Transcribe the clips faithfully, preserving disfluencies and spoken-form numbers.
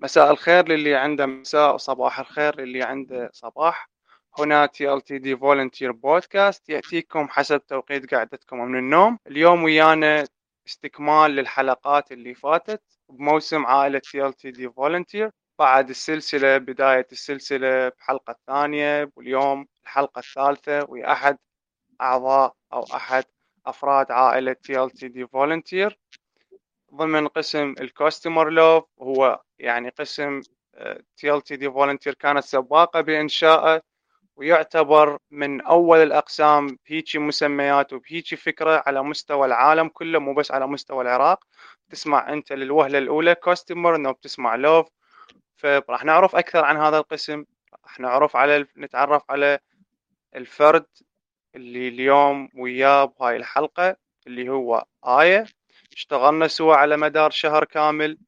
مساء الخير للي عنده مساء وصباح الخير للي عنده صباح. هنا تي إل تي دي Volunteer بودكاست يأتيكم حسب توقيت قعدتكم من النوم. اليوم ويانا استكمال للحلقات اللي فاتت بموسم عائلة تي إل تي دي Volunteer بعد السلسلة، بداية السلسلة بحلقة ثانية، واليوم الحلقة الثالثة ويا أحد أعضاء أو أحد أفراد عائلة تي إل تي دي Volunteer ضمن قسم الكاستمر لوف، هو يعني قسم تي إل تي دي Volunteer كانت سباقة بإنشائه ويعتبر من أول الأقسام بهيجي مسميات وبهيجي فكرة على مستوى العالم كله، مو بس على مستوى العراق. تسمع أنت للوهلة الأولى كاستمر إنه بتسمع لوف، فراح نعرف أكثر عن هذا القسم، راح نعرف على نتعرف على الفرد اللي اليوم وياه بهاي الحلقة اللي هو آية. اشتغلنا سوا على مدار شهر كامل،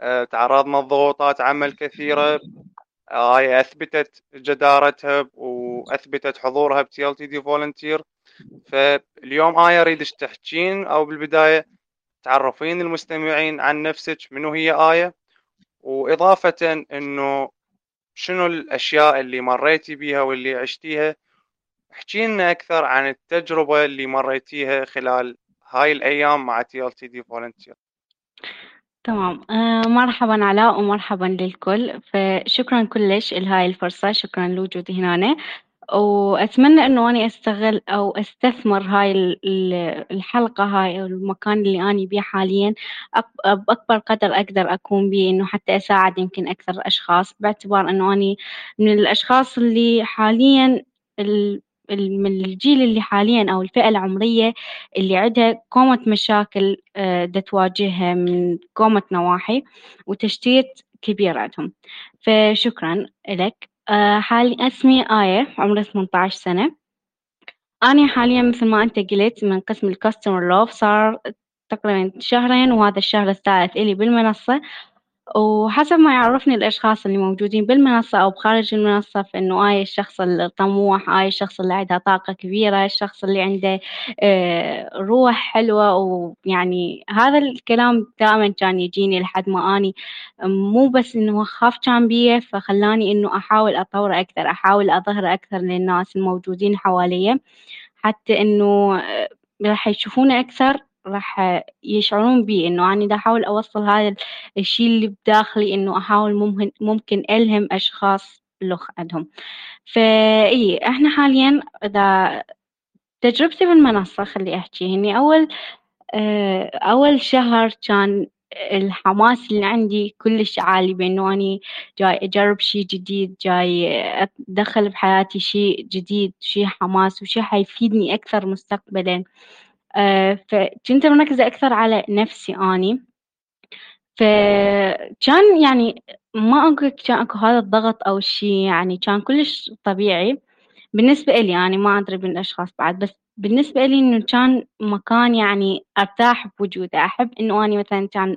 اه تعرضنا لضغوطات عمل كثيرة. آية أثبتت جدارتها وأثبتت حضورها بتي تي دي Volunteer. فاليوم آية أريدش تحجين أو بالبداية تعرفين المستمعين عن نفسك، منو هي آية، وإضافة أنه شنو الأشياء اللي مريتي بيها واللي عشتيها. احجينا أكثر عن التجربة اللي مريتيها خلال هاي الأيام مع تي إل تي دي Volunteer. تمام، آه مرحبا علاء ومرحبا للكل، فشكرا كلش لهاي الفرصة، شكرا لوجودي هنا، وأتمنى أنه أنا أستغل أو أستثمر هاي الحلقة هاي المكان اللي أنا بيه حاليا بأكبر قدر أقدر أكون بيه، أنه حتى أساعد يمكن أكثر أشخاص، باعتبار أنه أنا من الأشخاص اللي حاليا ال من الجيل اللي حالياً أو الفئة العمرية اللي عندها كومة مشاكل تواجهها من كومة نواحي وتشتيت كبير عندهم. فشكراً لك. حالي اسمي آية، عمري ثمانية عشر سنة. أنا حالياً مثل ما أنت قلت من قسم الكاستمر لوف، صار تقريباً شهرين وهذا الشهر الثالث اللي بالمنصة، وحسب ما يعرفني الأشخاص اللي موجودين بالمنصة أو بخارج المنصة فإنه آية الشخص الطموح، آية الشخص اللي عندها طاقة كبيرة، الشخص اللي عنده روح حلوة، ويعني هذا الكلام دائما كان يجيني لحد ما أني مو بس إنه خاف كان بيه، فخلاني إنه أحاول أطور أكثر، أحاول أظهر أكثر للناس الموجودين حواليا، حتى إنه راح يشوفوني أكثر، راح يشعرون بي إنه أنا دا أحاول أوصل هذا الشيء اللي بداخلي، إنه أحاول ممكن ممكن ألهم أشخاص لخ عندهم. فإيه إحنا حالياً دا تجربتي بالمنصة خلي أحكي هني. أول آه أول شهر كان الحماس اللي عندي كلش عالي، بإنه أنا جاي أجرب شيء جديد، جاي أدخل بحياتي شيء جديد، شيء حماس وشيء حيفيدني أكثر مستقبلاً. أه فكنت مركزة أكثر على نفسي أني، فكان يعني ما أقولك كان أكو هذا الضغط أو شيء، يعني كان كلش طبيعي بالنسبة لي. يعني ما أدري بين الأشخاص بعد، بس بالنسبة لي إنه كان مكان يعني أرتاح بوجوده. أحب إنه أني مثلا كان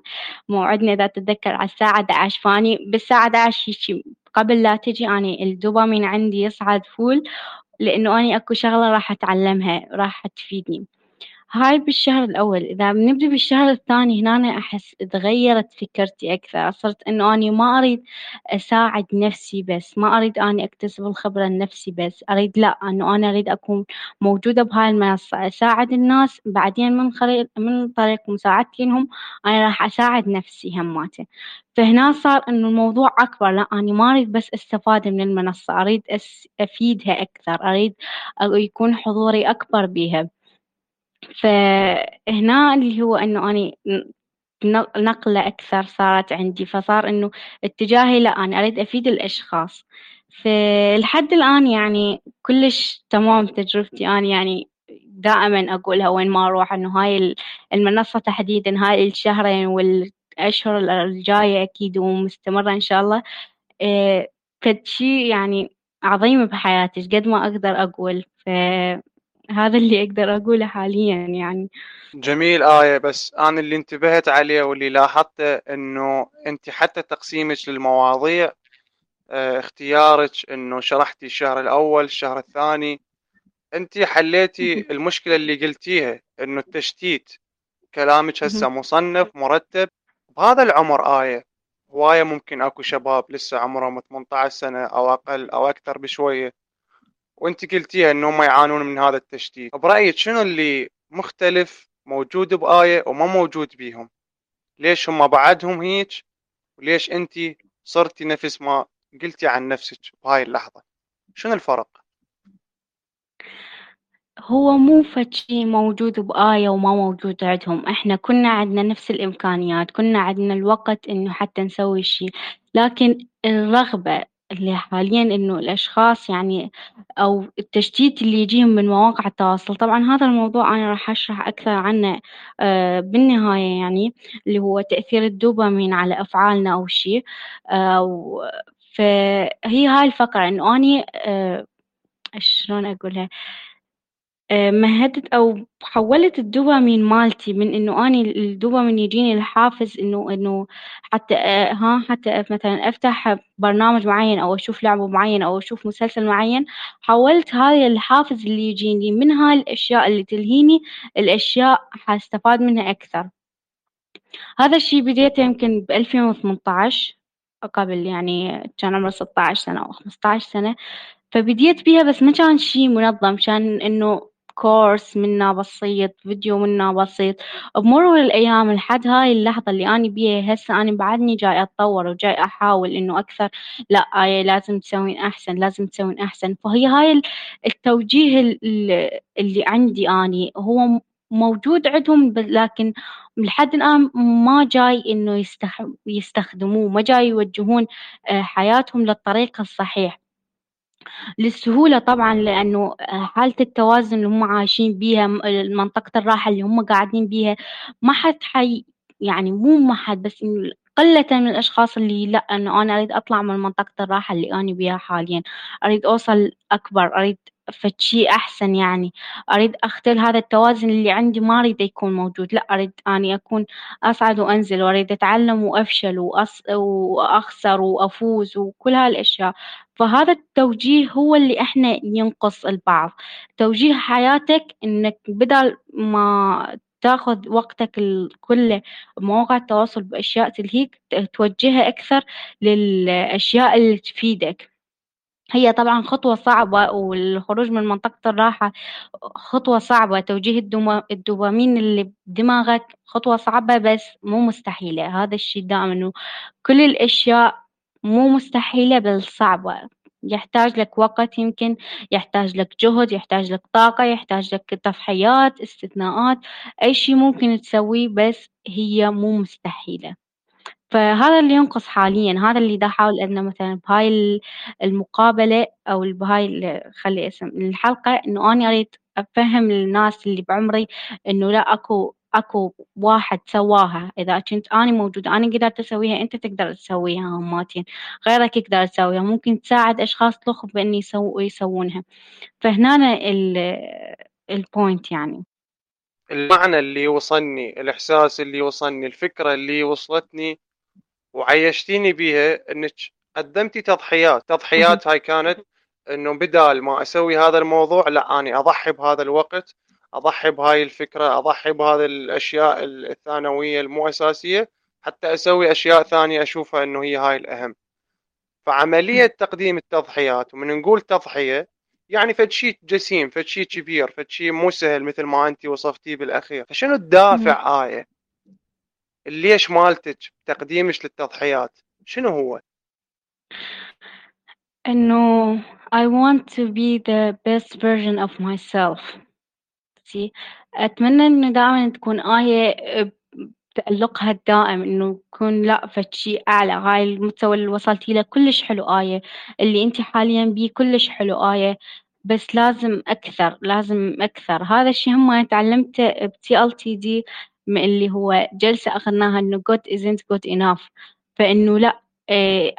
موعدنا إذا تتذكر على الساعة الحادية عشرة، فاني بالساعة الحادية عشرة شيء قبل لا تجي أني الدوبامين عندي يصعد فول، لأنه أني أكو شغلة راح أتعلمها راح تفيدني. هاي بالشهر الأول. إذا بنبدأ بالشهر الثاني هنا أنا أحس تغيرت فكرتي أكثر، صرت أنه أنا ما أريد أساعد نفسي بس، ما أريد أني أكتسب الخبرة النفسي بس، أريد لا أنه أنا أريد أكون موجودة بهاي المنصة أساعد الناس، بعدين من خلال من طريق مساعدتي لهم أنا راح أساعد نفسي هماتي. فهنا صار إنه الموضوع أكبر، لا أنا ما أريد بس استفادة من المنصة، أريد أس أفيدها أكثر، أريد يكون حضوري أكبر بيها. فهنا اللي هو أنه أنا نقلة أكثر صارت عندي، فصار أنه اتجاهي لا أنا أريد أفيد الأشخاص. فالحد الآن يعني كلش تمام تجربتي. أنا يعني دائما أقولها وين ما أروح أنه هاي المنصة تحديدا هاي الشهرين والأشهر الجاية أكيد ومستمرة إن شاء الله قد شيء يعني عظيم بحياتي قد ما أقدر أقول. ف هذا اللي أقدر أقوله حالياً يعني. جميل آية، بس أنا اللي انتبهت عليه واللي لاحظته أنه أنت حتى تقسيمك للمواضيع، اه اختيارك أنه شرحتي الشهر الأول الشهر الثاني، أنت حليتي المشكلة اللي قلتيها أنه التشتيت. كلامك هسه مصنف مرتب بهذا العمر آية، هواية ممكن اكو شباب لسه عمرهم ثمانية عشر سنة او اقل او اكثر بشوية، وانت قلتيها انهم يعانون من هذا التشتيت. برأيك شنو اللي مختلف موجود بآية وما موجود بيهم؟ ليش هم بعدهم هيك؟ وليش انت صرتي نفس ما قلتي عن نفسك بهاي اللحظة؟ شنو الفرق؟ هو مو فشي موجود بآية وما موجود عندهم. احنا كنا عندنا نفس الإمكانيات، كنا عندنا الوقت انه حتى نسوي شيء، لكن الرغبة اللي حاليا انه الاشخاص يعني او التشتيت اللي يجيهم من مواقع التواصل. طبعا هذا الموضوع انا راح اشرح اكثر عنه آه بالنهاية، يعني اللي هو تأثير الدوبامين على افعالنا او شيء. آه فهي هاي الفكرة انه اني آه شلون اقولها، مهدت أو حولت الدوبامين مالتي من إنه أنا الدوبامين يجيني الحافز إنه إنه حتى ها حتى مثلا أفتح برنامج معين أو أشوف لعبة معين أو أشوف مسلسل معين. حولت هاي الحافز اللي يجيني من هاي الأشياء اللي تلهيني الأشياء هستفاد منها أكثر. هذا الشيء بديته يمكن بألفين وثمانية عشر، قبل يعني كان عمره ستة عشر سنة أو خمسة عشر سنة. فبديت بيها بس ما كان شيء منظم، كان إنه كورس منا بسيط، فيديو منا بسيط. بمرور الأيام لحد هاي اللحظة اللي أنا بيها هسه، أنا بعدني جاي أتطور وجاي أحاول إنه أكثر، لا آية لازم تسوين أحسن، لازم تسوين أحسن. فهي هاي التوجيه اللي عندي أنا هو موجود عندهم، لكن لحد الآن ما جاي إنه يستخدموه، ما جاي يوجهون حياتهم للطريق الصحيح للسهولة. طبعا لأنه حالة التوازن اللي هم عايشين بيها، منطقة الراحة اللي هم قاعدين بيها، ما حد حي يعني مو ما حد، بس إنه قلة من الأشخاص اللي لا أنه أنا أريد أطلع من منطقة الراحة اللي أنا بيها حاليا، أريد أوصل أكبر، أريد فشي أحسن، يعني أريد أختل هذا التوازن اللي عندي، ما أريد يكون موجود، لا أريد أني أكون أصعد وأنزل، وأريد أتعلم وأفشل وأص... وأخسر وأفوز وكل هالأشياء. فهذا التوجيه هو اللي إحنا ينقص البعض، توجيه حياتك إنك بدل ما تاخذ وقتك كله بمواقع التواصل بأشياء تلهيك، توجهها أكثر للأشياء اللي تفيدك. هي طبعا خطوة صعبة، والخروج من منطقة الراحة خطوة صعبة، توجيه الدوبامين اللي بدماغك خطوة صعبة بس مو مستحيلة. هذا الشيء دائما انه كل الاشياء مو مستحيلة بل صعبة، يحتاج لك وقت، يمكن يحتاج لك جهد، يحتاج لك طاقة، يحتاج لك تضحيات، استثناءات، اي شيء ممكن تسويه بس هي مو مستحيلة. فهذا اللي ينقص حاليا، هذا اللي دا حاول أنه مثلا بهاي المقابلة أو بهاي خلي اسم الحلقة أنه أنا أريد أفهم للناس اللي بعمري أنه لا أكو أكو واحد سواها، إذا كنت أنا موجودة أنا قدرت أسويها، أنت تقدر تسويها، هماتين غيرك يقدر تسويها، ممكن تساعد أشخاص تلخب بأن يسو يسوونها. فهنا البوينت يعني المعنى اللي وصلني، الإحساس اللي وصلني، الفكرة اللي وصلتني وعيشتيني بيها، انك قدمتي تضحيات. تضحيات هاي كانت انه بدال ما اسوي هذا الموضوع، لا اني اضحي بهذا الوقت، اضحي بهاي الفكرة، اضحي بهذه الاشياء الثانوية المو اساسية حتى اسوي اشياء ثانية اشوفها انه هي هاي الاهم. فعملية تقديم التضحيات، ومن نقول تضحية يعني فدشي جسيم، فدشي كبير، فدشي مو سهل مثل ما انتي وصفتيه بالاخير. فشنو الدافع آية ليش مالتك تقديمش للتضحيات؟ شنو هو؟ إنه I want to be the best version of myself. see أتمنى إنه دائما تكون آية تألقها الدائم إنه يكون لا فشي أعلى، هاي المستوى اللي وصلتي له كلش حلو آية، اللي أنت حاليا بيه كلش حلو آية، بس لازم أكثر، لازم أكثر. هذا الشيء هم تعلمته ب تي إل تي دي اللي هو جلسة أخذناها إنه good isn't good enough، فإنه لا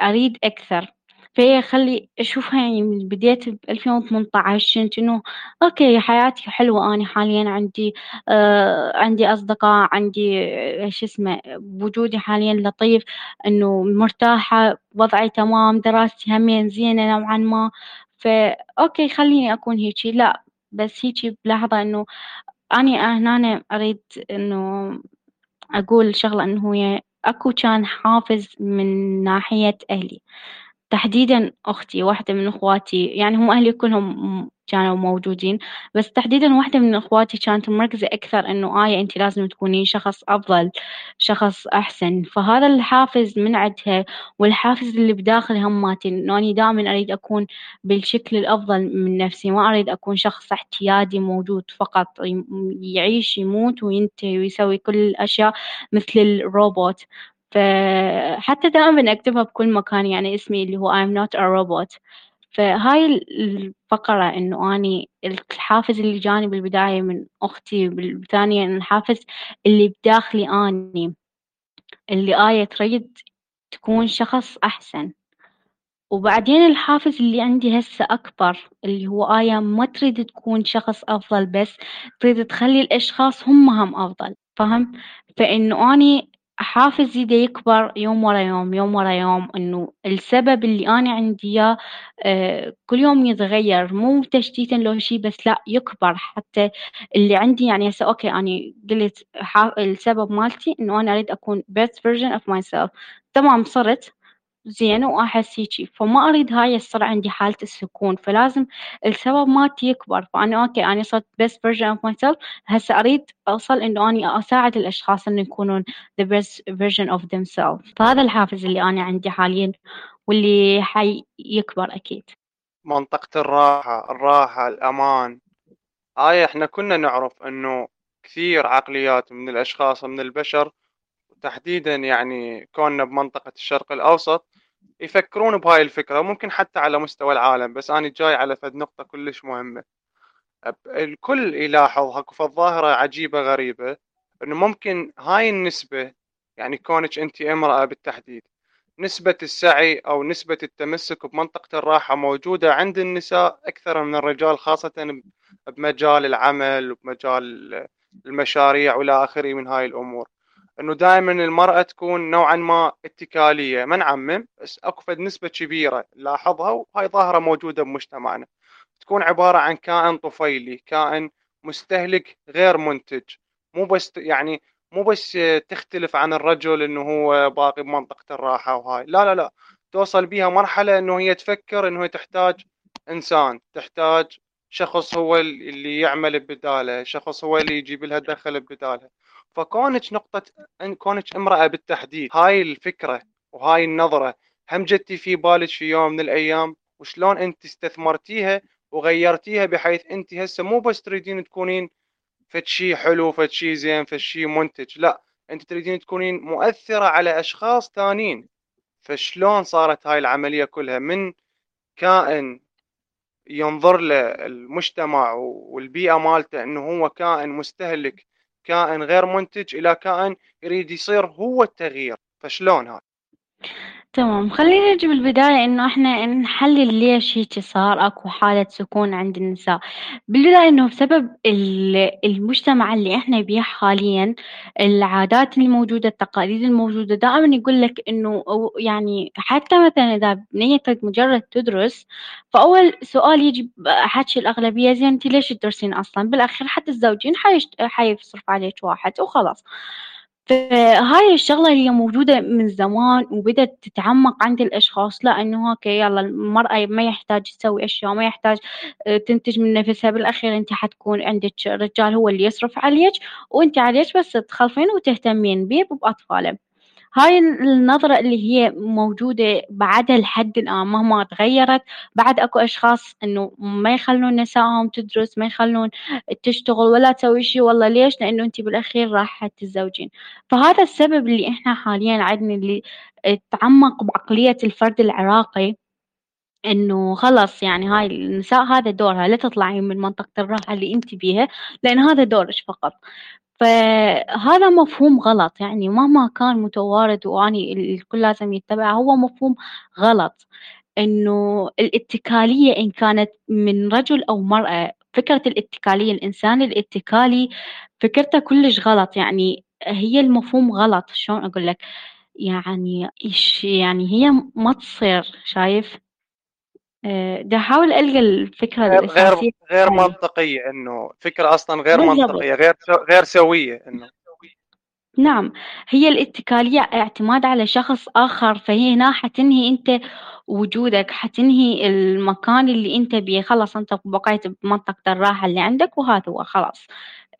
أريد أكثر. فهي خلي أشوفها يعني من بداية ألفين وثمانية عشر إنه أوكي حياتي حلوة، أنا حاليا عندي آه عندي أصدقاء، عندي إيش اسمه وجودي حاليا لطيف، إنه مرتاحة، وضعي تمام، دراستي همين زينة نوعا ما، فأوكي خليني أكون هيجي. لا بس هيجي بلحظة إنه أنا هنا أريد إنه أقول شغلة إنه هي أكو كان حافز من ناحية أهلي، تحديدا أختي، واحدة من أخواتي، يعني هم أهلي كلهم كانوا موجودين، بس تحديدا واحدة من أخواتي كانت مركزة أكثر أنه آية أنت لازم تكونين شخص أفضل، شخص أحسن. فهذا الحافز من عندها، والحافز اللي بداخلي هماتي أنه أنا دائما أريد أكون بالشكل الأفضل من نفسي، ما أريد أكون شخص احتيادي موجود فقط يعيش يموت وينتهي ويسوي كل الأشياء مثل الروبوت. فحتى دائما أكتبها بكل مكان، يعني اسمي اللي هو I'm not a robot. فهاي الفقرة إنه أني الحافز اللي جاني بالبداية من أختي، بالثانية الحافز اللي بداخلي أني اللي آية تريد تكون شخص أحسن. وبعدين الحافز اللي عندي هسه أكبر، اللي هو آية ما تريد تكون شخص أفضل بس، تريد تخلي الأشخاص هم هم أفضل، فهم؟ فإنه أني حافزي ده يكبر يوم ورا يوم يوم ورا يوم، انه السبب اللي انا عندي اياه كل يوم يتغير، مو تشتيتا لو شيء بس لا يكبر. حتى اللي عندي يعني هسه اوكي انا قلت السبب مالتي انه انا اريد اكون best version of myself، تمام صرت زين واحس هيك، فما اريد هاي الصر عندي حالة السكون، فلازم السبب مالتي يكبر. فانا اوكي انا صرت best version of myself، هسه اريد اوصل انه اني اساعد الاشخاص ان يكونون the best version of themselves. فهذا الحافز اللي انا عندي حاليا واللي حي يكبر اكيد. منطقة الراحة، الراحة، الامان. آية احنا كنا نعرف انه كثير عقليات من الاشخاص ومن البشر تحديدا، يعني كوننا بمنطقة الشرق الأوسط، يفكرون بهاي الفكرة، ممكن حتى على مستوى العالم. بس أنا جاي على فد نقطة كلش مهمة، الكل يلاحظ هكو فالظاهرة عجيبة غريبة، أنه ممكن هاي النسبة، يعني كونك أنت امرأة بالتحديد، نسبة السعي أو نسبة التمسك بمنطقة الراحة موجودة عند النساء أكثر من الرجال، خاصة بمجال العمل وبمجال المشاريع ولا آخره من هاي الأمور. انه دائما المرأة تكون نوعا ما اتكالية، ما نعمم، اكفد نسبة كبيرة لاحظها، وهي ظاهرة موجودة بمجتمعنا، تكون عبارة عن كائن طفيلي، كائن مستهلك غير منتج. مو بس يعني مو بس تختلف عن الرجل انه هو باقي بمنطقة الراحة وهاي، لا لا لا، توصل بيها مرحلة انه هي تفكر انه هي تحتاج انسان، تحتاج شخص هو اللي يعمل بدالها، شخص هو اللي يجيب لها دخل بدالها. فكونك نقطة أن كونك امرأة بالتحديد، هاي الفكرة وهاي النظرة هم جتي في بالك في يوم من الأيام، وشلون أنت استثمرتيها وغيرتيها بحيث أنت هسه مو بس تريدين تكونين فتشي حلو، فتشي زين، فتشي منتج، لا، أنت تريدين تكونين مؤثرة على أشخاص تانين. فشلون صارت هاي العملية كلها من كائن ينظر للمجتمع والبيئة مالته أنه هو كائن مستهلك، كائن غير منتج، إلى كائن يريد يصير هو التغيير. فشلون هذا؟ تمام، خلينا نجي بالبداية إنه إحنا نحلل ليش هيك صار أكو حالة سكون عند النساء. بالبداية إنه بسبب المجتمع اللي إحنا بيه حاليا، العادات الموجودة، التقاليد الموجودة، دائما يقول لك إنه يعني حتى مثلا إذا بنية مجرد تدرس، فأول سؤال يجي حكي الأغلبية زين أنت ليش تدرسين أصلا؟ بالأخير حتى الزوجين حيصرف عليك واحد وخلاص. فهاي الشغلة اللي موجودة من زمان وبدت تتعمق عند الأشخاص، لأنه هكي يلا المرأة ما يحتاج تسوي أشياء، ما يحتاج تنتج من نفسها، بالأخير أنت حتكون عندك رجال هو اللي يصرف عليك، وأنت عليك بس تخلفين وتهتمين بيه وبأطفاله. هاي النظرة اللي هي موجودة بعدها لحد الآن مهما تغيرت. بعد أكو أشخاص إنه ما يخلون نسائهم تدرس، ما يخلون تشتغل ولا تسوي شيء، والله ليش؟ لأنه أنت بالأخير راح تتزوجين. فهذا السبب اللي إحنا حاليا عندنا اللي تعمق بعقلية الفرد العراقي، إنه خلاص يعني هاي النساء هذا دورها، لا تطلعين من منطقة الراحة اللي أنت بيها، لأن هذا دورك فقط. فهذا مفهوم غلط، يعني مهما كان متوارد واني الكل لازم يتبعه، هو مفهوم غلط. انه الاتكالية ان كانت من رجل او مرأة، فكرة الاتكالية، الانسان الاتكالي فكرته كلش غلط، يعني هي المفهوم غلط. شلون اقول لك؟ يعني ايش يعني هي ما تصير، شايف؟ ده حاول ألقى الفكرة غير الأساسية، غير منطقية، إنه فكرة أصلاً غير منطقية، غير غير سوية، إنه نعم، هي الاتكالية اعتماد على شخص آخر، فهي هنا حتنهي أنت وجودك، حتنهي المكان اللي أنت بيه، خلاص أنت بقيت بمنطقة الراحة اللي عندك وهذا هو خلاص.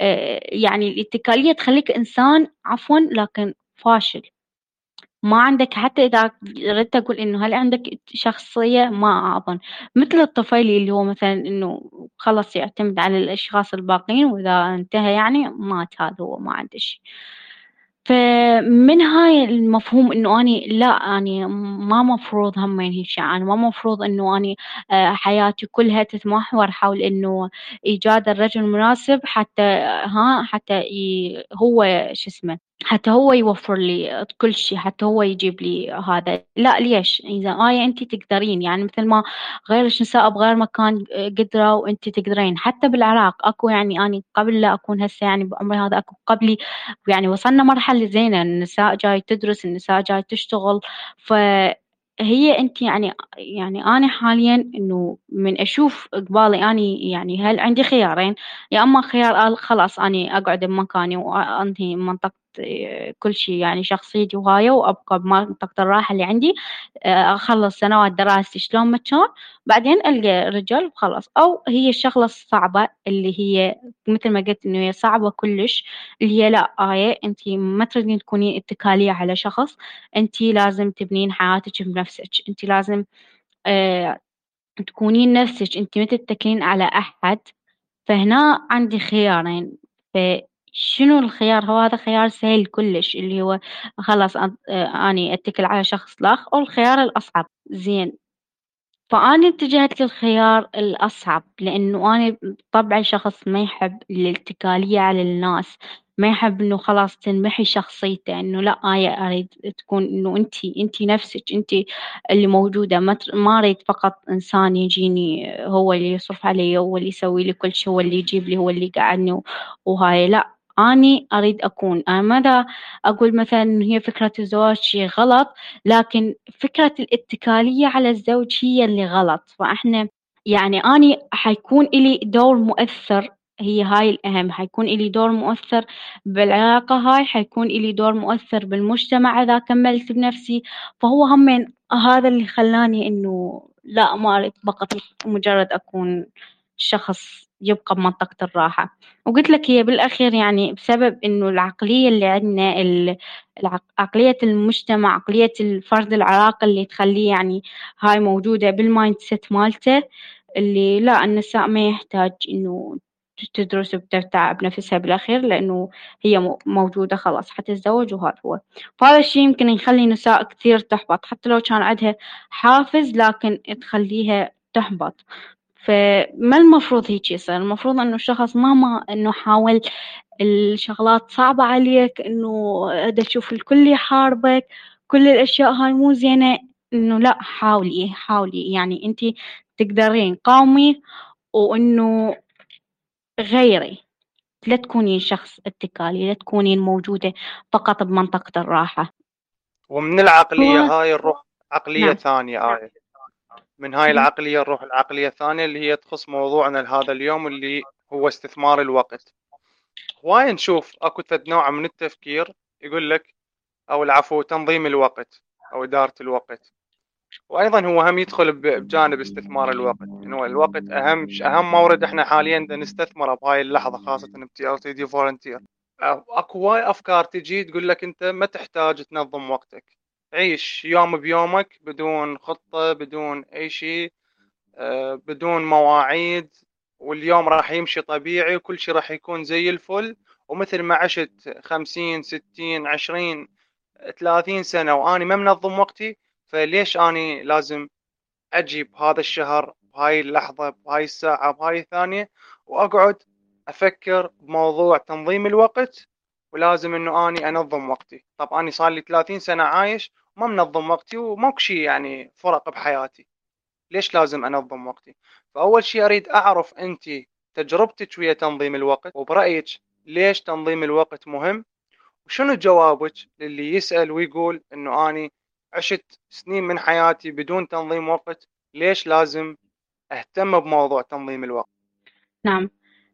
آه، يعني الاتكالية تخليك إنسان عفوا لكن فاشل، ما عندك، حتى إذا ردت أقول إنه هل عندك شخصية، ما أظن. مثل الطفل اللي هو مثلا إنه خلاص يعتمد على الأشخاص الباقين، وإذا انتهى يعني مات، هذا هو ما عنده شيء. فمن هاي المفهوم انه اني لا، اني ما مفروض همين هيك، يعني ما مفروض انه اني آه، حياتي كلها تتمحور حول انه ايجاد الرجل المناسب حتى ها حتى ي... هو شو اسمه حتى هو يوفر لي كل شيء، حتى هو يجيب لي هذا. لا، ليش؟ اذا آية انت تقدرين، يعني مثل ما غير النساء بغير مكان قدرة وانت تقدرين. حتى بالعراق اكو، يعني اني قبل لا اكون هسه يعني بعمري هذا اكو قبلي، يعني وصلنا مرحلة زينة، النساء جاي تدرس، النساء جاي تشتغل. ف هي انت يعني يعني انا حاليا انه من اشوف قبالي اني يعني هل عندي خيارين، يا اما خيار خلاص اني اقعد بمكاني وانهي منطقة كل شيء يعني شخصيتي وهاي، وابقى بمنطقة الراحة اللي عندي، اخلص سنوات دراستي شلون ما كان، بعدين القى رجل وخلاص. او هي الشغلة الصعبة اللي هي مثل ما قلت انه هي صعبة كلش، اللي هي لا آية انت ما تريدين تكونين اتكالية على شخص، انت لازم تبنين حياتك بنفسك، انت لازم اه تكونين نفسك، انت ما تتكلين على احد. فهنا عندي خيارين، ف شنو الخيار؟ هو هذا خيار سهل كلش، اللي هو خلاص أني أتكل على شخص لاخ، أو الخيار الأصعب. زين، فأنا اتجهت للخيار الأصعب، لأنه أنا طبعا شخص ما يحب الاتكالية على الناس، ما يحب إنه خلاص تنمحي شخصيته، إنه لا آية أريد تكون إنه أنتي أنتي نفسك، أنتي اللي موجودة، ما ما أريد فقط إنسان يجيني هو اللي يصرف علي، هو اللي يسوي لي كل شيء، هو اللي يجيب لي، هو اللي يقعدني وهاي. لا، أني أريد أكون. أنا ماذا أقول مثلا إن هي فكرة الزواج شيء غلط، لكن فكرة الاتكالية على الزوج هي اللي غلط. فإحنا يعني أني حيكون إلي دور مؤثر، هي هاي الأهم، حيكون إلي دور مؤثر بالعلاقة هاي، حيكون إلي دور مؤثر بالمجتمع إذا كملت بنفسي. فهو همين هذا اللي خلاني إنه لا، ما أريد فقط مجرد أكون شخص يبقى بمنطقة الراحة. وقلت لك هي بالأخير يعني بسبب إنه العقلية اللي عندنا، عقلية المجتمع، عقلية الفرد العراقي اللي تخليه يعني هاي موجودة بالمايند سيت مالته، اللي لا النساء ما يحتاج إنه تدرس وترتاع بنفسها بالأخير، لأنه هي موجودة خلاص حتى الزوج وهذا هو. فهذا الشيء يمكن يخلي نساء كثير تحبط، حتى لو كان عندها حافز لكن تخليها تحبط. فما المفروض هيك يصير؟ المفروض انه الشخص مهما انه حاول، الشغلات صعبة عليك، انه اذا تشوف الكل يحاربك، كل الاشياء هاي مو زينة، انه لا، حاولي حاولي يعني انت تقدرين، قاومي، وانه غيري، لا تكونين شخص اتكالي، لا تكونين موجودة فقط بمنطقة الراحة. ومن العقلية و... هاي نروح عقلية نعم. ثانية آية. من هاي العقلية نروح العقلية الثانية اللي هي تخص موضوعنا لهذا اليوم، اللي هو استثمار الوقت. هواي نشوف اكو فد نوع من التفكير يقول لك، او العفو، تنظيم الوقت او إدارة الوقت، وايضا هو هم يدخل بجانب استثمار الوقت، انه الوقت اهم اهم مورد احنا حاليا بدنا نستثمره بهاي اللحظة، خاصة بTLTD Volunteer. اكو هواي افكار تجي تقول لك انت ما تحتاج تنظم وقتك، عيش يوم بيومك بدون خطة، بدون أي شيء، أه بدون مواعيد، واليوم راح يمشي طبيعي، وكل شيء راح يكون زي الفل. ومثل ما عشت خمسين ستين عشرين ثلاثين سنة وأني ما منظم وقتي، فليش أني لازم أجي بهذا الشهر، بهاي اللحظة، بهاي الساعة، بهاي الثانية، وأقعد أفكر بموضوع تنظيم الوقت، ولازم انه اني انظم وقتي؟ طب اني صار لي ثلاثين سنة عايش وما منظم وقتي، وماكو شيء يعني فرق بحياتي، ليش لازم انظم وقتي؟ فاول شيء اريد اعرف انت تجربتك ويا تنظيم الوقت، وبرايك ليش تنظيم الوقت مهم، وشنو جوابك للي يسال ويقول انه اني عشت سنين من حياتي بدون تنظيم وقت، ليش لازم اهتم بموضوع تنظيم الوقت؟ نعم،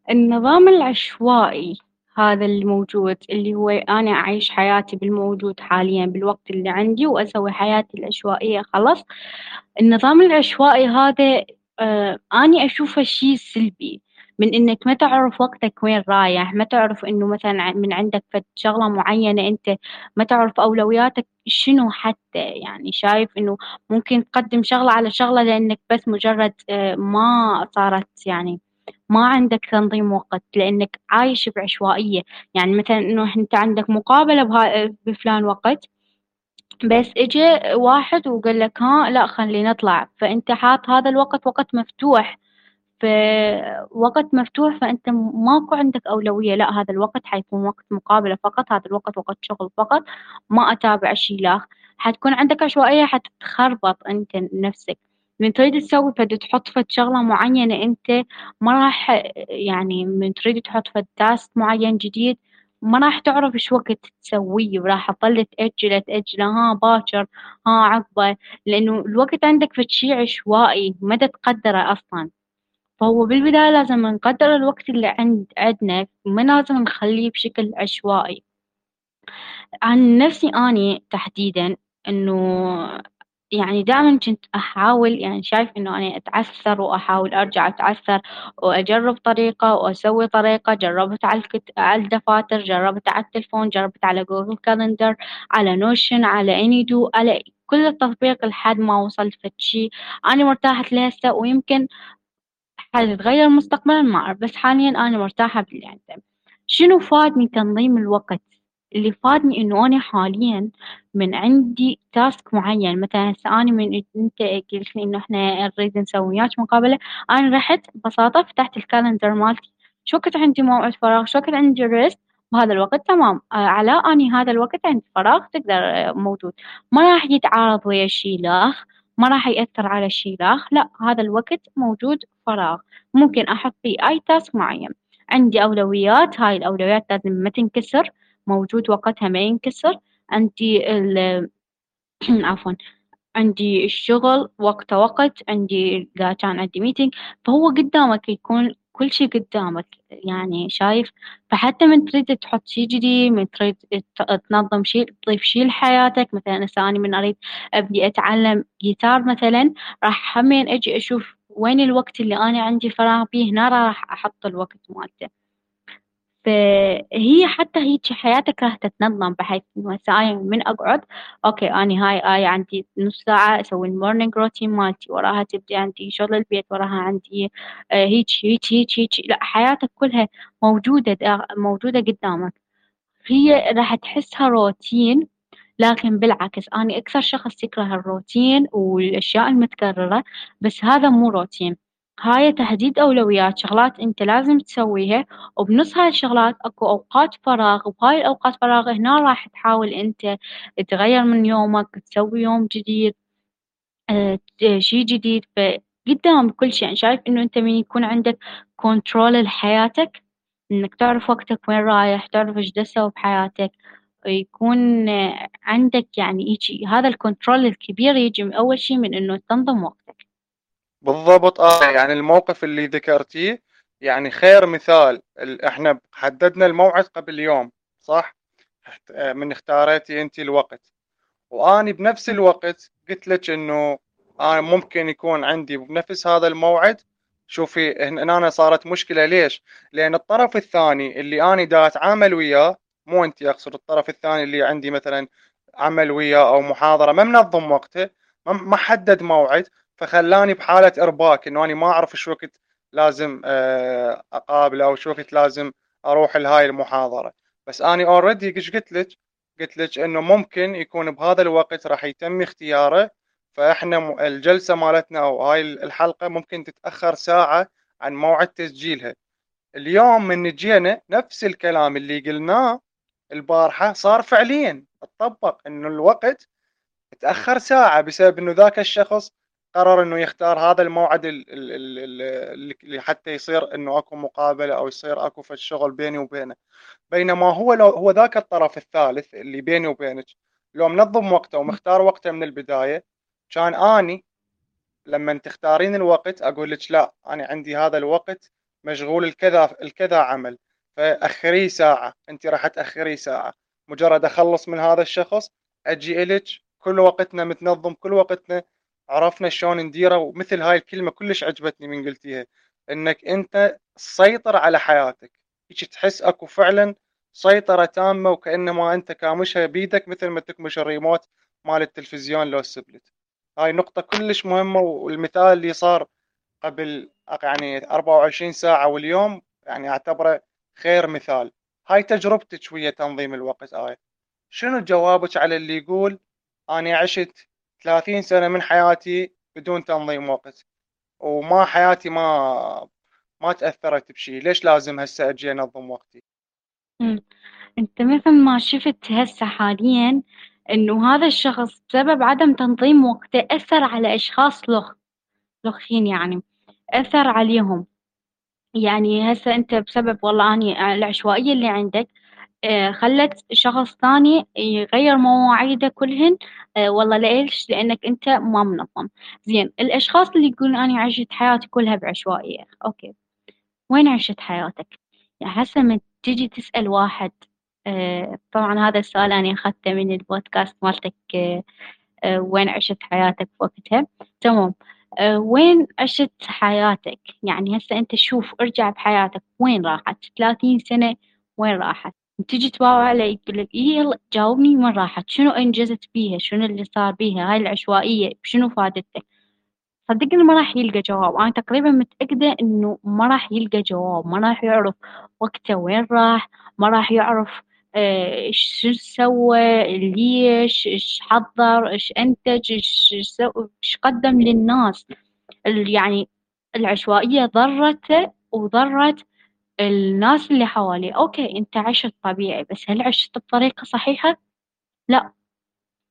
النظام العشوائي هذا اللي موجود، اللي هو أنا أعيش حياتي بالموجود حاليا بالوقت اللي عندي، وأسوي حياتي العشوائية خلاص. النظام العشوائي هذا آه أنا أشوفه شيء سلبي، من إنك ما تعرف وقتك وين رايح، ما تعرف إنه مثلا من عندك فد شغلة معينة أنت ما تعرف أولوياتك شنو حتى، يعني شايف إنه ممكن تقدم شغلة على شغلة لأنك بس مجرد آه ما صارت، يعني ما عندك تنظيم وقت لأنك عايش بعشوائية. يعني مثلا إنه أنت عندك مقابلة بها بفلان وقت، بس إجي واحد وقال لك ها لا خلي نطلع، فأنت حاط هذا الوقت وقت مفتوح، فوقت مفتوح فأنت ماكو عندك أولوية، لا هذا الوقت حيكون وقت مقابلة فقط، هذا الوقت وقت شغل فقط، ما أتابع شيء لاخ. حتكون عندك عشوائية، حتتخربط أنت نفسك. من تريد تسوي فد تحط فد شغلة معينة أنت ما راح، يعني من تريد تحط فد تاسك معين جديد ما راح تعرف إيش وقت تسويه، وراح تظل تأجله تأجله ها باكر ها عقبه، لأنه الوقت عندك فد شيء عشوائي ما تقدره أصلاً. فهو بالبداية لازم نقدر الوقت اللي عند عندنا، ما لازم نخليه بشكل عشوائي. عن نفسي أني تحديداً إنه يعني دائما كنت أحاول، يعني شايف إنه أنا أتعثر وأحاول أرجع أتعثر وأجرب طريقة وأسوي طريقة، جربت على الكت... على الدفاتر، جربت على التلفون، جربت على جوجل كالندر، على نوشن، على إنيدو، على كل التطبيق لحد ما وصلت فشي أنا مرتاحة لهسه، ويمكن حتتغير مستقبلا ما أعرف، بس حاليا أنا مرتاحة باللي عندي. شنو فادني تنظيم الوقت؟ اللي فادني انه انا حاليا من عندي تاسك معين، مثلا هسه انا من انت قلت لي انه احنا نريد نسوي وياك مقابله، انا رحت ببساطه فتحت الكالندر مالتي، شو وقت عندي موعد فراغ، شو وقت عندي ريست بهذا الوقت، تمام على اني هذا الوقت عندي فراغ تقدر موجود، ما راح يتعارض ويا شيء لاخ، ما راح يأثر على شيء لاخ، لا هذا الوقت موجود فراغ ممكن احط فيه اي تاسك معين. عندي اولويات، هاي الاولويات لازم ما تنكسر، موجود وقتها ما ينكسر. عندي ال عفوا عندي الشغل وقت وقت، عندي إذا كان عندي ميتينج فهو قدامك، يكون كل شيء قدامك يعني شايف. فحتى من تريد تحط شيء جديد، من تريد تنظم شيء، تضيف شيء لحياتك، مثلا أنا من أريد أبدي أتعلم جيتار مثلا، راح همين أجي أشوف وين الوقت اللي أنا عندي فراغ بيه، هنا راح أحط الوقت مالته. فهي حتى هيك حياتك راح تتنظم، بحيث انه ساعة من اقعد اوكي انا هاي اي عندي نص ساعه اسوي المورنينج روتين مالتي، وراها تبدي عندي شغل البيت، وراها عندي هيك هيك هيك هيك، لا حياتك كلها موجوده موجوده قدامك، هي راح تحسها روتين. لكن بالعكس انا اكثر شخص يكره الروتين والاشياء المتكرره، بس هذا مو روتين، هاي تحديد أولويات، شغلات أنت لازم تسويها، وبنص هاي الشغلات أكو أوقات فراغ، وبهاي الأوقات فراغ هنا راح تحاول أنت تغير من يومك، تسوي يوم جديد، اه شيء جديد. فقدام كل شيء، يعني شايف إنه أنت من يكون عندك كنترول لحياتك، إنك تعرف وقتك وين رايح، تعرف إيش تسوي بحياتك، يكون عندك يعني يجي هذا الكنترول الكبير، يجي من أول شيء من إنه تنظم وقتك. بالضبط. اه يعني الموقف اللي ذكرتيه يعني خير مثال. احنا حددنا الموعد قبل يوم صح؟ من اختارتي انت الوقت، واني بنفس الوقت قلت لك انه انا ممكن يكون عندي بنفس هذا الموعد. شوفي هنا انا صارت مشكلة. ليش؟ لان الطرف الثاني اللي انا دا اتعامل وياه، مو انت اقصد، الطرف الثاني اللي عندي مثلا عمل وياه او محاضرة ما منظم وقته، ما حدد موعد، فخلاني بحالة إرباك إنه أنا ما أعرف شو وقت لازم أقابله أو شو وقت لازم أروح لهاي المحاضرة. بس أنا already إيش قلت لك؟ قلت لك إنه ممكن يكون بهذا الوقت راح يتم اختياره، فإحنا الجلسة مالتنا أو هاي الحلقة ممكن تتأخر ساعة عن موعد تسجيلها. اليوم من جينا نفس الكلام اللي قلناه البارحة صار فعليا اتطبق، إنه الوقت تأخر ساعة بسبب إنه ذاك الشخص قرر انه يختار هذا الموعد اللي حتى يصير انه اكو مقابله او يصير اكو في الشغل بيني وبينه. بينما هو لو هو ذاك الطرف الثالث اللي بيني وبينك لو منظم وقته ومختار وقته من البدايه، كان اني لما تختارين الوقت اقول لك لا انا عندي هذا الوقت مشغول الكذا الكذا عمل، فأخري ساعة، أنت راح تأخري ساعة. مجرد أخلص من هذا الشخص أجي إلك، كل وقتنا متنظم، كل وقتنا عرفنا شلون نديره. ومثل هاي الكلمة كلش عجبتني من قلتيها، إنك أنت تسيطر على حياتك، هيك تحس أكو فعلا سيطرة تامة، وكأنما أنت كامشها بيدك مثل ما تكمش الريموت مال التلفزيون لو السبلت. هاي نقطة كلش مهمة، والمثال اللي صار قبل يعني أربعة وعشرين ساعة واليوم يعني أعتبره خير مثال. هاي تجربتك ويا تنظيم الوقت. هاي شنو جوابك على اللي يقول أنا عشت ثلاثين سنة من حياتي بدون تنظيم وقت وما حياتي ما ما تأثرت بشيء، ليش لازم هسه أجي أنظم وقتي؟ مم. أنت مثل ما شفت هسه حاليا إنه هذا الشخص بسبب عدم تنظيم وقته أثر على أشخاص لخ لخين يعني أثر عليهم. يعني هسه أنت بسبب والله أني العشوائية اللي عندك آه خلت شخص ثاني يغير مواعيده كلهن. آه والله ليش؟ لأنك أنت ما منظم. زين، الأشخاص اللي يقولون أنا عشت حياتي كلها بعشوائية، أوكي وين عشت حياتك؟ يعني هسه من تجي تسأل واحد، آه طبعا هذا السؤال أنا أخذته من البودكاست مالتك، آه آه وين عشت حياتك وقتها؟ تمام. أه وين عشت حياتك؟ يعني هسه انت شوف ارجع بحياتك وين راحت ثلاثين سنة، وين راحت؟ تجي تباوع علي يقول لك يلا جاوبني وين راحت، شنو انجزت بيها، شنو اللي صار بيها، هاي العشوائية شنو فادتك؟ صدقني ما راح يلقى جواب. انا تقريبا متأكدة انه ما راح يلقى جواب، ما راح يعرف وقته وين راح، ما راح يعرف اه شو سوى، ليش، ايش حضر، ايش انتج، ايش قدم للناس. يعني العشوائية ضرته وضرت الناس اللي حواليه. اوكي انت عشت طبيعي، بس هل عشت بطريقة صحيحة؟ لا،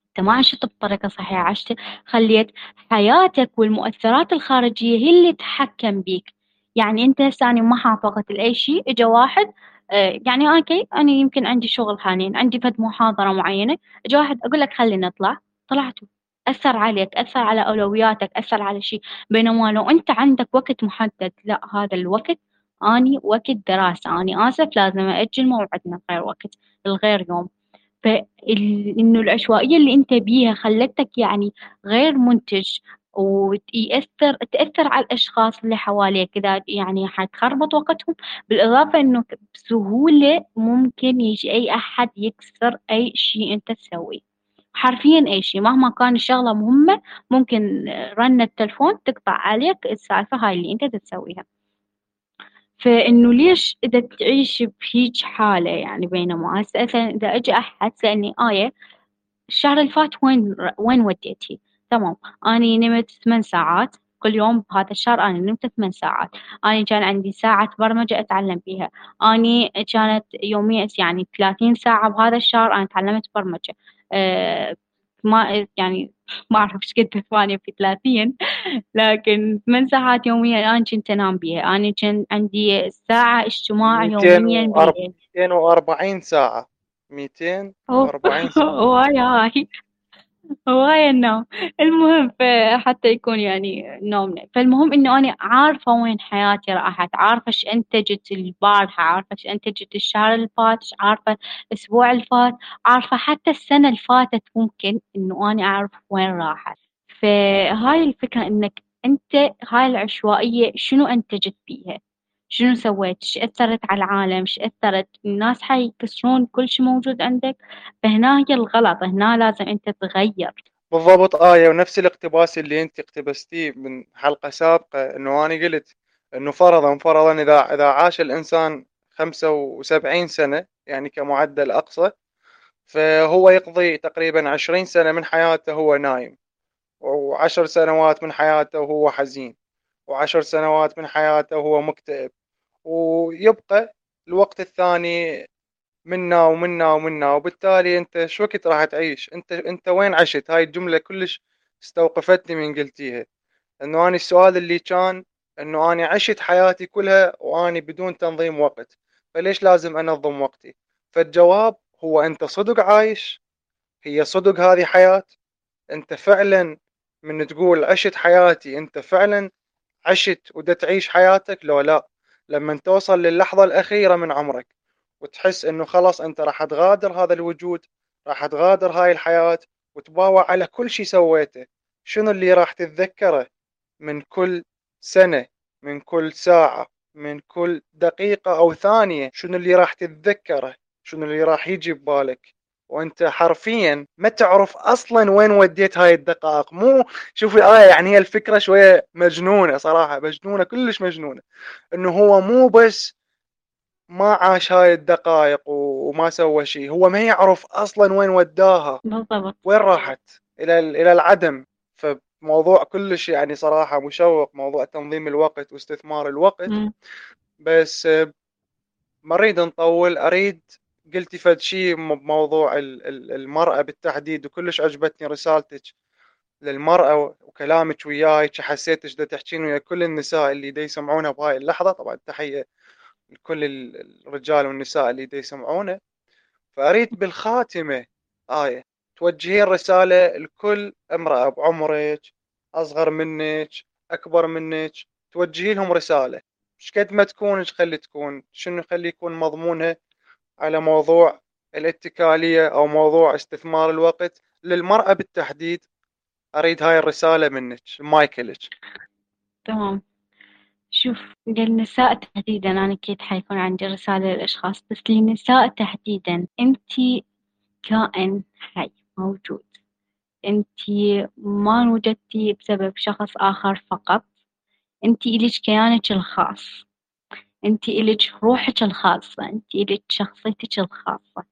انت ما عشت بطريقة صحيحة. عشت خليت حياتك والمؤثرات الخارجية هي اللي تحكم بيك. يعني انت هسه انا ما حافظت لاي شيء، اجى واحد يعني اوكي انا يمكن عندي شغل حاليا، عندي فد محاضره معينه، اجى واحد اقول لك خلينا نطلع، طلعت اثر عليك، اثر على اولوياتك، اثر على شيء. بينما لو انت عندك وقت محدد، لا هذا الوقت اني وقت دراسه، اني اسف لازم ااجل موعدنا غير وقت الغير يوم. فانه العشوائيه اللي انت بيها خلتك يعني غير منتج، وتأثر تأثر على الأشخاص اللي حواليك كذا، يعني حتخربط وقتهم. بالإضافة إنه بسهولة ممكن يجي أي أحد يكسر أي شيء أنت تسويه، حرفيا أي شيء مهما كان الشغلة مهمة، ممكن رن التلفون تقطع عليك السالفة هاي اللي أنت تسويها. فإنه ليش إذا تعيش بهيج حالة؟ يعني بينما إذا أجي أحد سألني آية الشهر الفات وين وين وديتي، تمام أنا نمت ثمان ساعات كل يوم بهذا الشهر، أنا نمت ثمان ساعات، أنا كان عندي ساعة برمجة أتعلم بيها، أنا كانت يوميا يعني ثلاثين ساعة بهذا الشهر أنا تعلمت برمجة. أه ما يعني ما أعرف إيش قد ثواني في ثلاثين، لكن ثمان ساعات يوميا أنا كنت أنام بيها، أنا كان عندي ساعة اجتماع يوميا بيها مئتين وأربعين ساعة، مئتين وأربعين ساعة واي هاي هواية النوم. المهم فحتى يكون يعني نومنا. فالمهم إنه أنا عارفة وين حياتي راحت، عارفة إيش أنتجت البارحة، عارفة إيش أنتجت الشهر الفات، عارفة الأسبوع الفات، عارفة حتى السنة الفاتت ممكن إنه أنا أعرف وين راحت. فهاي الفكرة إنك أنت هاي العشوائية شنو أنتجت بيها، شنو سويت، شأثرت على العالم، شأثرت الناس حيكسرون كل شيء موجود عندك. فهنا هي الغلط، هنا لازم أنت تغير. بالضبط آية، ونفس الاقتباس اللي أنت اقتبستيه من حلقة سابقة، إنه أنا قلت إنه فرضاً فرضاً إذا إذا عاش الإنسان خمسة وسبعين سنة يعني كمعدل أقصى، فهو يقضي تقريباً عشرين سنة من حياته هو نايم، وعشر سنوات من حياته هو حزين، وعشر سنوات من حياته هو مكتئب، ويبقى الوقت الثاني منا ومنا ومنا. وبالتالي انت شو وقت راح تعيش؟ انت انت وين عشت؟ هاي الجملة كلش استوقفتني من قلتيها، انه انا السؤال اللي كان انه انا عشت حياتي كلها واني بدون تنظيم وقت، فليش لازم انظم وقتي؟ فالجواب هو انت صدق عايش؟ هي صدق هذه حياة؟ انت فعلا من تقول عشت حياتي انت فعلا عشت ودا تعيش حياتك؟ لو لا، لما توصل للحظة الأخيرة من عمرك وتحس أنه خلاص أنت راح تغادر هذا الوجود، راح تغادر هاي الحياة، وتباوع على كل شيء سويته. شنو اللي راح تتذكره من كل سنة، من كل ساعة، من كل دقيقة أو ثانية؟ شنو اللي راح تتذكره؟ شنو اللي راح يجي ببالك؟ وانت حرفيا ما تعرف اصلا وين وديت هاي الدقائق. مو شوفي آه يعني هي الفكرة شوية مجنونة صراحة، مجنونة كلش مجنونة، انه هو مو بس ما عاش هاي الدقائق وما سوى شيء، هو ما يعرف اصلا وين وداها بالضبط، وين راحت الى الى العدم. فموضوع كلش يعني صراحة مشوق، موضوع تنظيم الوقت واستثمار الوقت. م. بس ما اريد نطول، اريد قلتي فد شيء بموضوع المرأة بالتحديد، وكلش عجبتني رسالتك للمرأة وكلامك وياي، حسيتك دا تحكين ويا كل النساء اللي دا يسمعونا بهاي اللحظة. طبعا تحية لكل الرجال والنساء اللي دا يسمعونا. فأريد بالخاتمة آية توجهين رسالة لكل امرأة بعمرك، أصغر منك، أكبر منك، توجهين لهم رسالة شكد ما تكون، خلي تكون شنو، خلي يكون مضمونها على موضوع الاتكالية أو موضوع استثمار الوقت للمرأة بالتحديد. أريد هاي الرسالة منك مايكلك. تمام. شوف للنساء تحديدا، أنا أكيد حيكون عندي رسالة للأشخاص، بس للنساء تحديدا، أنتي كائن حي موجود، أنتي ما نوجدتي بسبب شخص آخر فقط، أنتي إليك كيانك الخاص، أنتي إليك روحك الخاصة، أنتي إليك شخصيتك الخاصة.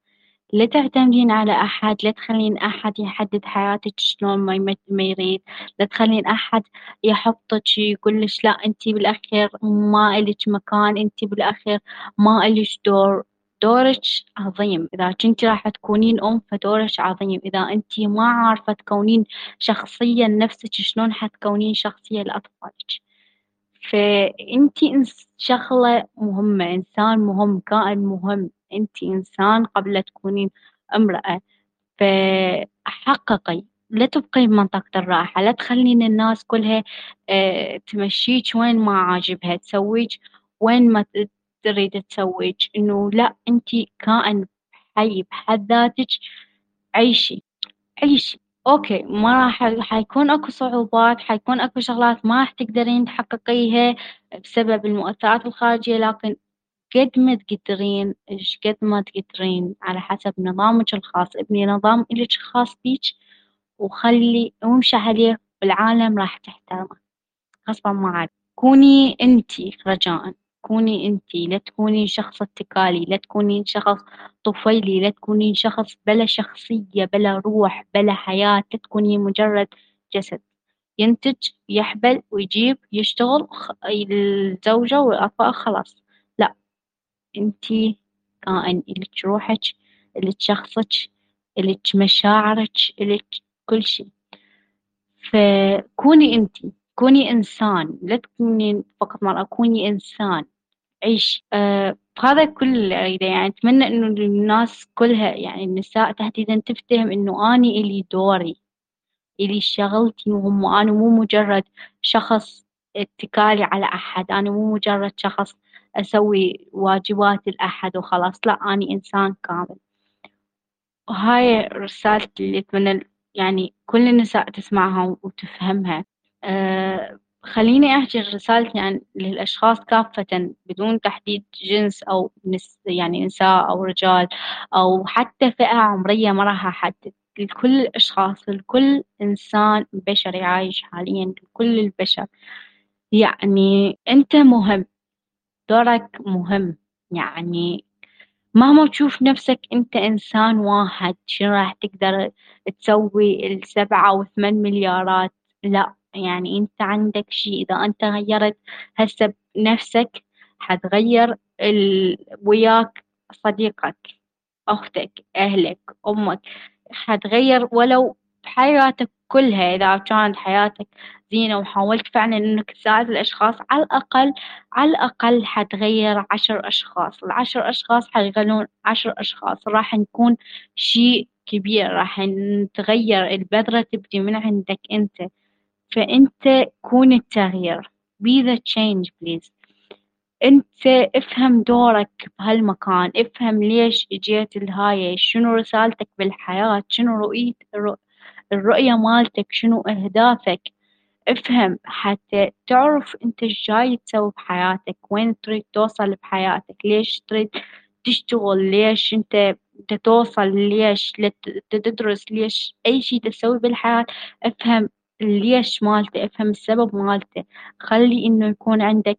لا تعتمدين على أحد، لا تخلين أحد يحدد حياتك شلون ما يريد، لا تخلين أحد يحطك يقولش لا أنتي بالأخير ما إليك مكان، أنتي بالأخير ما إليك دور. دورك عظيم، إذا كنتي راح تكونين أم فدورك عظيم. إذا أنتي ما عارفة تكونين شخصية نفسك، شلون حتكونين شخصية لأطفالك؟ فأنتي شغلة مهمة، إنسان مهم، كائن مهم، أنتي إنسان قبل تكونين امرأة. فحققي، لا تبقي بمنطقة الراحة، لا تخلين الناس كلها تمشيك وين ما عاجبها، تسويك وين ما تريد تسويك. إنه لا، أنتي كائن حي بحد ذاتك، عيشي عيشي. اوكي ما راح حيكون اكو صعوبات، حيكون اكو شغلات ما راح تقدرين تحققيها بسبب المؤثرات الخارجية، لكن قد ما تقدرين، ايش قد ما تقدرين على حسب نظامك الخاص. ابني نظام إلك خاص بيك، وخلي وامشي عليه، والعالم راح تحترمه غصبا معك. كوني انتي رجاء، كوني انتي، لا تكونين شخص اتكالي، لا تكونين شخص طفيلي، لا تكونين شخص بلا شخصية، بلا روح، بلا حياة. لا تكونين مجرد جسد ينتج، يحبل ويجيب، يشتغل الزوجة والأطفال خلاص. لا، انتي كائن إلك روحك، إلك شخصك، إلك مشاعرك، إلك كل شيء. فكوني انتي، كوني إنسان، لا تكوني فقط مرأة، كوني إنسان. عيش. أه هذا كل اللي أريده. يعني أتمنى إنه الناس كلها، يعني النساء تحديدا، تفتهم إنه أني إلي دوري، إلي شغلتي وهم، أنا مو مجرد شخص اتكالي على أحد، أنا مو مجرد شخص أسوي واجبات الأحد وخلاص، لا، أنا إنسان كامل. وهاي رسالتي اللي أتمنى يعني كل النساء تسمعها وتفهمها. أه خليني أحكي رسالتي عن للأشخاص كافة بدون تحديد جنس أو نس، يعني نساء أو رجال أو حتى فئة عمرية، ما راح أحدد. لكل الأشخاص، لكل إنسان بشري عايش حاليا، لكل البشر، يعني أنت مهم، دورك مهم. يعني مهما تشوف نفسك أنت إنسان واحد، شنو راح تقدر تسوي السبعة وثمان مليارات؟ لا، يعني أنت عندك شيء، إذا أنت غيرت هسه بنفسك حتغير ال... وياك صديقك، أختك، أهلك، أمك، حتغير ولو بحياتك كلها. إذا كانت حياتك زينة وحاولت فعلا أنك تساعد الأشخاص، على الأقل على الأقل حتغير عشر أشخاص، العشر أشخاص حيغيرون عشر أشخاص، راح نكون شيء كبير، راح نتغير، البذرة تبدي من عندك أنت. فأنت كون التغيير، be the change please. انت افهم دورك بهالمكان، افهم ليش اجيت لهاي، شنو رسالتك بالحياة، شنو رؤية الرؤية مالتك، شنو اهدافك، افهم حتى تعرف انت الجاي تسوي بحياتك، وين تريد توصل بحياتك، ليش تريد تشتغل، ليش انت تتوصل، ليش تدرس، ليش اي شيء تسوي بالحياة. افهم ليش مالته، افهم السبب مالته. خلي انه يكون عندك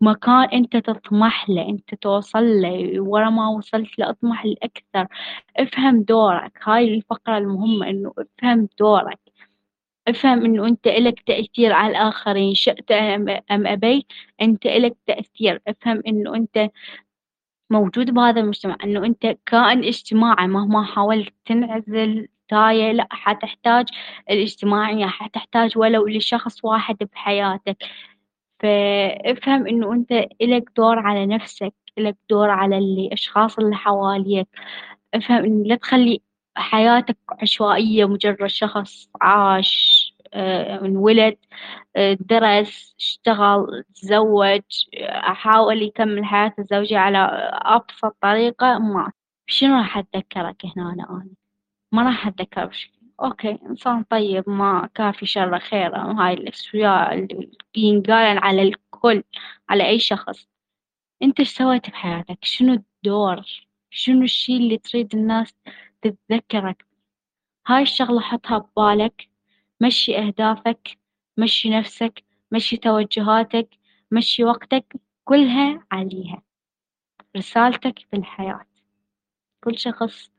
مكان انت تطمح له، انت توصل له، ورا ما وصلت له اطمح لأكثر. افهم دورك، هاي الفقرة المهمة، انه افهم دورك، افهم انه انت لك تأثير على الاخرين، شئت ام ابيت انت لك تأثير. افهم انه انت موجود بهذا المجتمع، انه انت كائن اجتماعي، مهما حاولت تنعزل تايه لا حتحتاج الاجتماعية، حتحتاج ولو لشخص واحد بحياتك. فافهم انه انت لك دور على نفسك، لك دور على الاشخاص اللي حواليك. افهم انه لا تخلي حياتك عشوائية، مجرد شخص عاش، انولد، درس، اشتغل، تزوج، احاول يكمل حياته الزوجية على ابسط طريقة، ما شنو راح اتذكرك هنا؟ انا ما راح اتذكر بشكل اوكي انسان طيب، ما كافي شر خيره. هاي الاشياء اللي ينقال على الكل، على اي شخص. انت ايش سويت بحياتك؟ شنو الدور، شنو الشيء اللي تريد الناس تتذكرك؟ هاي الشغلة حطها ببالك، مشي أهدافك، مشي نفسك، مشي توجهاتك، مشي وقتك، كلها عليها رسالتك بالحياة. كل شخص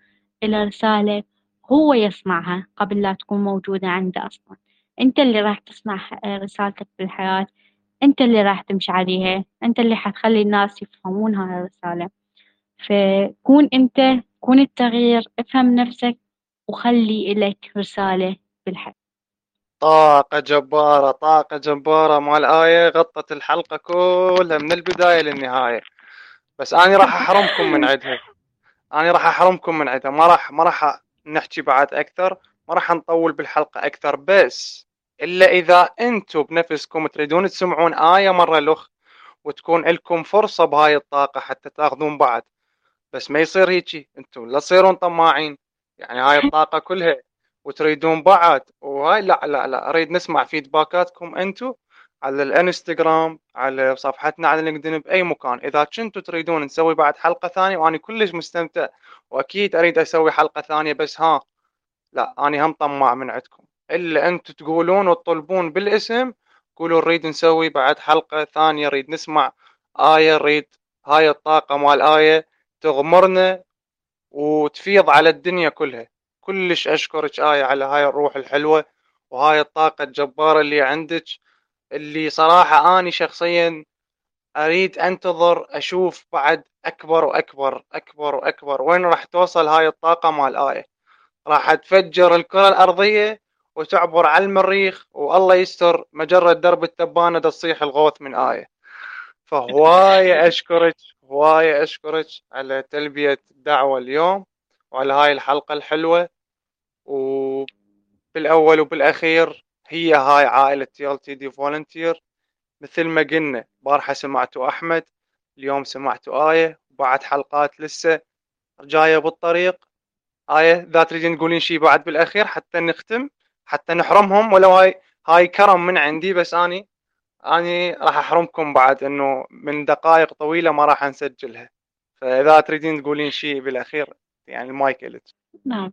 له رسالة هو يصنعها قبل لا تكون موجودة عنده أصلا. أنت اللي راح تصنع رسالتك بالحياة، أنت اللي راح تمشي عليها، أنت اللي حتخلي الناس يفهمون هاي الرسالة. فكون أنت، كون التغيير، افهم نفسك، وخلي لك رسالة بالحياة. طاقة جبارة، طاقة جبارة مع الآية، غطت الحلقة كلها من البداية للنهاية. بس أنا راح أحرمكم من عدها، أنا راح أحرمكم من عدها ما راح ما راح نحكي بعد أكثر، ما راح نطول بالحلقة أكثر، بس إلا إذا أنتم بنفسكم تريدون تسمعون آية مرة لخ وتكون لكم فرصة بهاي الطاقة حتى تأخذون بعد. بس ما يصير هيجي، أنتم لا تصيرون طماعين، يعني هاي الطاقة كلها وتريدون بعد. وهاي لا لا لا اريد نسمع فيدباكاتكم انتو على الانستغرام، على صفحتنا على لينكدين، باي مكان. اذا كنتوا تريدون نسوي بعد حلقه ثانيه، وانا كلش مستمتع واكيد اريد اسوي حلقه ثانيه، بس ها لا انا هم طماع من عندكم، الا انتو تقولون وتطلبون بالاسم، قولوا نريد نسوي بعد حلقه ثانيه، نريد نسمع آية، نريد هاي الطاقه مال آية تغمرنا وتفيض على الدنيا كلها. كلش أشكرك آية على هاي الروح الحلوة وهاي الطاقة الجبارة اللي عندك، اللي صراحة أنا شخصيا أريد أنتظر أشوف بعد أكبر وأكبر أكبر وأكبر وين راح توصل هاي الطاقة مع الآية. راح تفجر الكرة الأرضية وتعبر على المريخ، والله يستر مجرة درب التبانة تصيح الغوث من آية. فهواية أشكرك، هواية أشكرك على تلبية الدعوة اليوم وعلى هاي الحلقة الحلوة. وبالأول وبالأخير هي هاي عائلة تي إل تي دي Volunteer، مثل ما قلنا بارحة سمعتوا أحمد، اليوم سمعتوا آية، وبعد حلقات لسه جاية بالطريق. آية ذات ريدين تقولين شي بعد بالأخير حتى نختم، حتى نحرمهم، ولو هاي هاي كرم من عندي، بس أني أني راح أحرمكم بعد، إنه من دقائق طويلة ما راح نسجلها. فإذا تريدين تقولين شي بالأخير، يعني المايك لك. نعم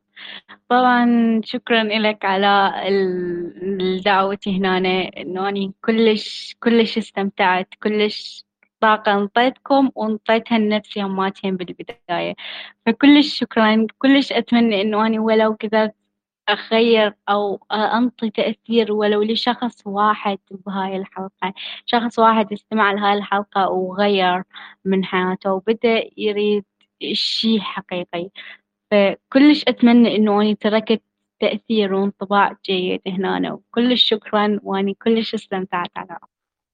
طبعا، شكرا لك على الدعوة هنا، انه انا كلش كلش استمتعت، كلش طاقة انطيتكم وانطيتها لنفسي هماتهم بالبداية، فكلش شكرا. كلش اتمنى انه انا ولو كذا اغير او انطي تأثير ولو لشخص واحد بهاي الحلقة، شخص واحد استمع لهاي الحلقة وغير من حياته وبدأ يريد شيء حقيقي. فكلش أتمنى أنه أني تركت تأثير وانطباع جيد هنا، وكلش شكرا، وأني كلش استمتعت على.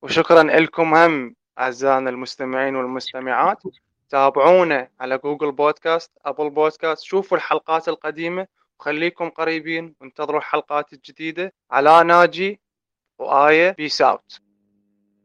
وشكرا لكم هم أعزائنا المستمعين والمستمعات، تابعونا على جوجل بودكاست، أبل بودكاست، شوفوا الحلقات القديمة، وخليكم قريبين وانتظروا الحلقات الجديدة. على ناجي وآية، بيس أوت.